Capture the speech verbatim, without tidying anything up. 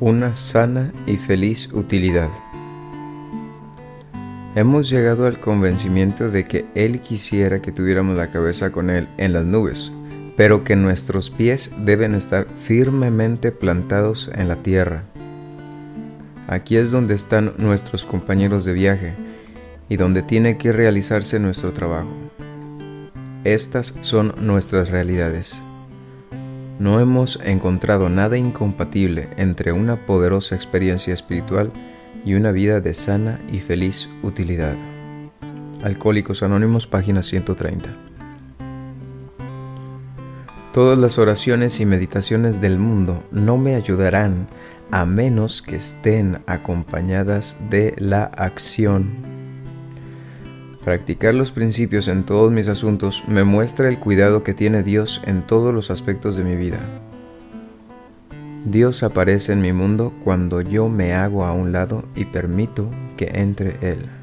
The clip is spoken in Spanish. una sana y feliz utilidad. Hemos llegado al convencimiento de que Él quisiera que tuviéramos la cabeza con Él en las nubes, pero que nuestros pies deben estar firmemente plantados en la tierra. Aquí es donde están nuestros compañeros de viaje y donde tiene que realizarse nuestro trabajo. Estas son nuestras realidades. No hemos encontrado nada incompatible entre una poderosa experiencia espiritual y una vida de sana y feliz utilidad. Alcohólicos Anónimos, página ciento treinta. Todas las oraciones y meditaciones del mundo no me ayudarán a menos que estén acompañadas de la acción. Practicar los principios en todos mis asuntos me muestra el cuidado que tiene Dios en todos los aspectos de mi vida. Dios aparece en mi mundo cuando yo me hago a un lado y permito que entre Él.